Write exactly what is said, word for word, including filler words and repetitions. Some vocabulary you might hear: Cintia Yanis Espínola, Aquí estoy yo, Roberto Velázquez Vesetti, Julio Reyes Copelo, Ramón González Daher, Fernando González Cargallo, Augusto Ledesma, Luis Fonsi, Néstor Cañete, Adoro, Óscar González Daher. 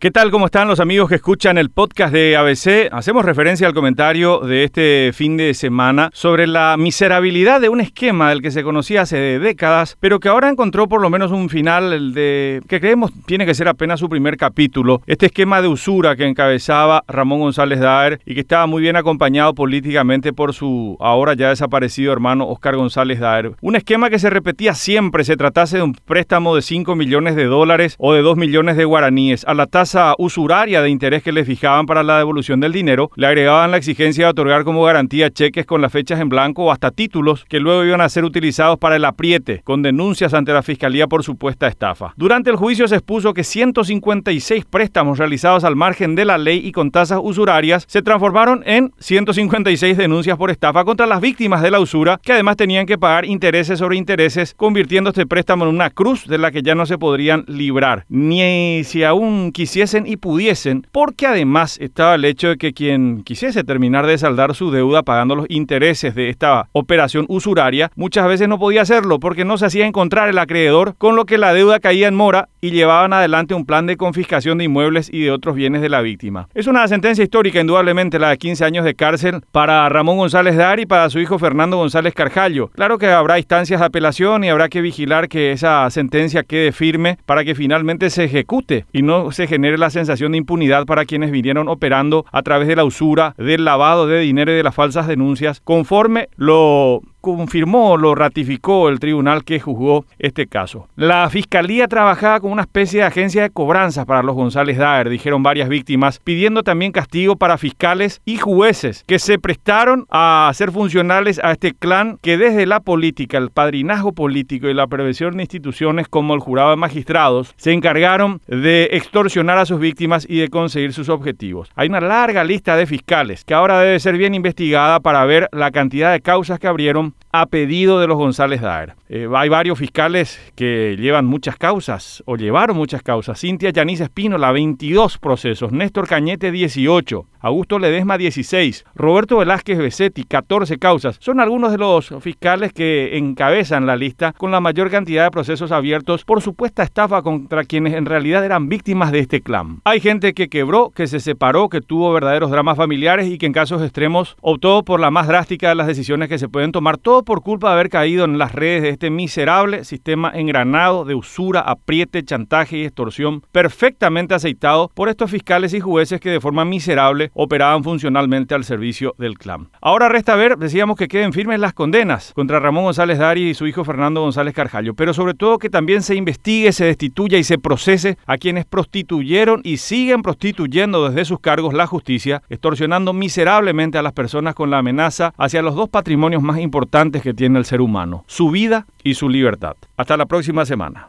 ¿Qué tal? ¿Cómo están los amigos que escuchan el podcast de A B C? Hacemos referencia al comentario de este fin de semana sobre la miserabilidad de un esquema del que se conocía hace décadas, pero que ahora encontró por lo menos un final, el de que creemos tiene que ser apenas su primer capítulo. Este esquema de usura que encabezaba Ramón González Daher y que estaba muy bien acompañado políticamente por su ahora ya desaparecido hermano Óscar González Daher. Un esquema que se repetía siempre, se tratase de un préstamo de cinco millones de dólares o de dos millones de guaraníes a la tasa usuraria de interés que les fijaban para la devolución del dinero, le agregaban la exigencia de otorgar como garantía cheques con las fechas en blanco o hasta títulos que luego iban a ser utilizados para el apriete, con denuncias ante la fiscalía por supuesta estafa. Durante el juicio se expuso que ciento cincuenta y seis préstamos realizados al margen de la ley y con tasas usurarias se transformaron en ciento cincuenta y seis denuncias por estafa contra las víctimas de la usura, que además tenían que pagar intereses sobre intereses, convirtiendo este préstamo en una cruz de la que ya no se podrían librar, ni si aún quisieran y pudiesen, porque además estaba el hecho de que quien quisiese terminar de saldar su deuda pagando los intereses de esta operación usuraria, muchas veces no podía hacerlo porque no se hacía encontrar el acreedor, con lo que la deuda caía en mora y llevaban adelante un plan de confiscación de inmuebles y de otros bienes de la víctima. Es una sentencia histórica, indudablemente, la de quince años de cárcel para Ramón González Daher y para su hijo Fernando González Cargallo. Claro que habrá instancias de apelación y habrá que vigilar que esa sentencia quede firme para que finalmente se ejecute y no se genere la sensación de impunidad para quienes vinieron operando a través de la usura, del lavado de dinero y de las falsas denuncias, conforme lo confirmó, lo ratificó el tribunal que juzgó este caso. La fiscalía trabajaba con una especie de agencia de cobranzas para los González Daher, dijeron varias víctimas, pidiendo también castigo para fiscales y jueces que se prestaron a ser funcionales a este clan que desde la política, el padrinazgo político y la prevención de instituciones como el jurado de magistrados se encargaron de extorsionar a sus víctimas y de conseguir sus objetivos. Hay una larga lista de fiscales que ahora debe ser bien investigada para ver la cantidad de causas que abrieron a pedido de los González Daher. Eh, hay varios fiscales que llevan muchas causas, o llevaron muchas causas. Cintia Yanis Espínola, veintidós procesos. Néstor Cañete, dieciocho. Augusto Ledesma, dieciséis. Roberto Velázquez Vesetti, catorce causas. Son algunos de los fiscales que encabezan la lista con la mayor cantidad de procesos abiertos por supuesta estafa contra quienes en realidad eran víctimas de este clan. Hay gente que quebró, que se separó, que tuvo verdaderos dramas familiares y que en casos extremos optó por la más drástica de las decisiones que se pueden tomar, todo por culpa de haber caído en las redes de este miserable sistema engranado de usura, apriete, chantaje y extorsión, perfectamente aceitado por estos fiscales y jueces que de forma miserable operaban funcionalmente al servicio del clan. Ahora resta ver, decíamos, que queden firmes las condenas contra Ramón González Daher y su hijo Fernando González Cargallo, pero sobre todo que también se investigue, se destituya y se procese a quienes prostituyeron y siguen prostituyendo desde sus cargos la justicia, extorsionando miserablemente a las personas con la amenaza hacia los dos patrimonios más importantes que tiene el ser humano, su vida y su libertad. Hasta la próxima semana.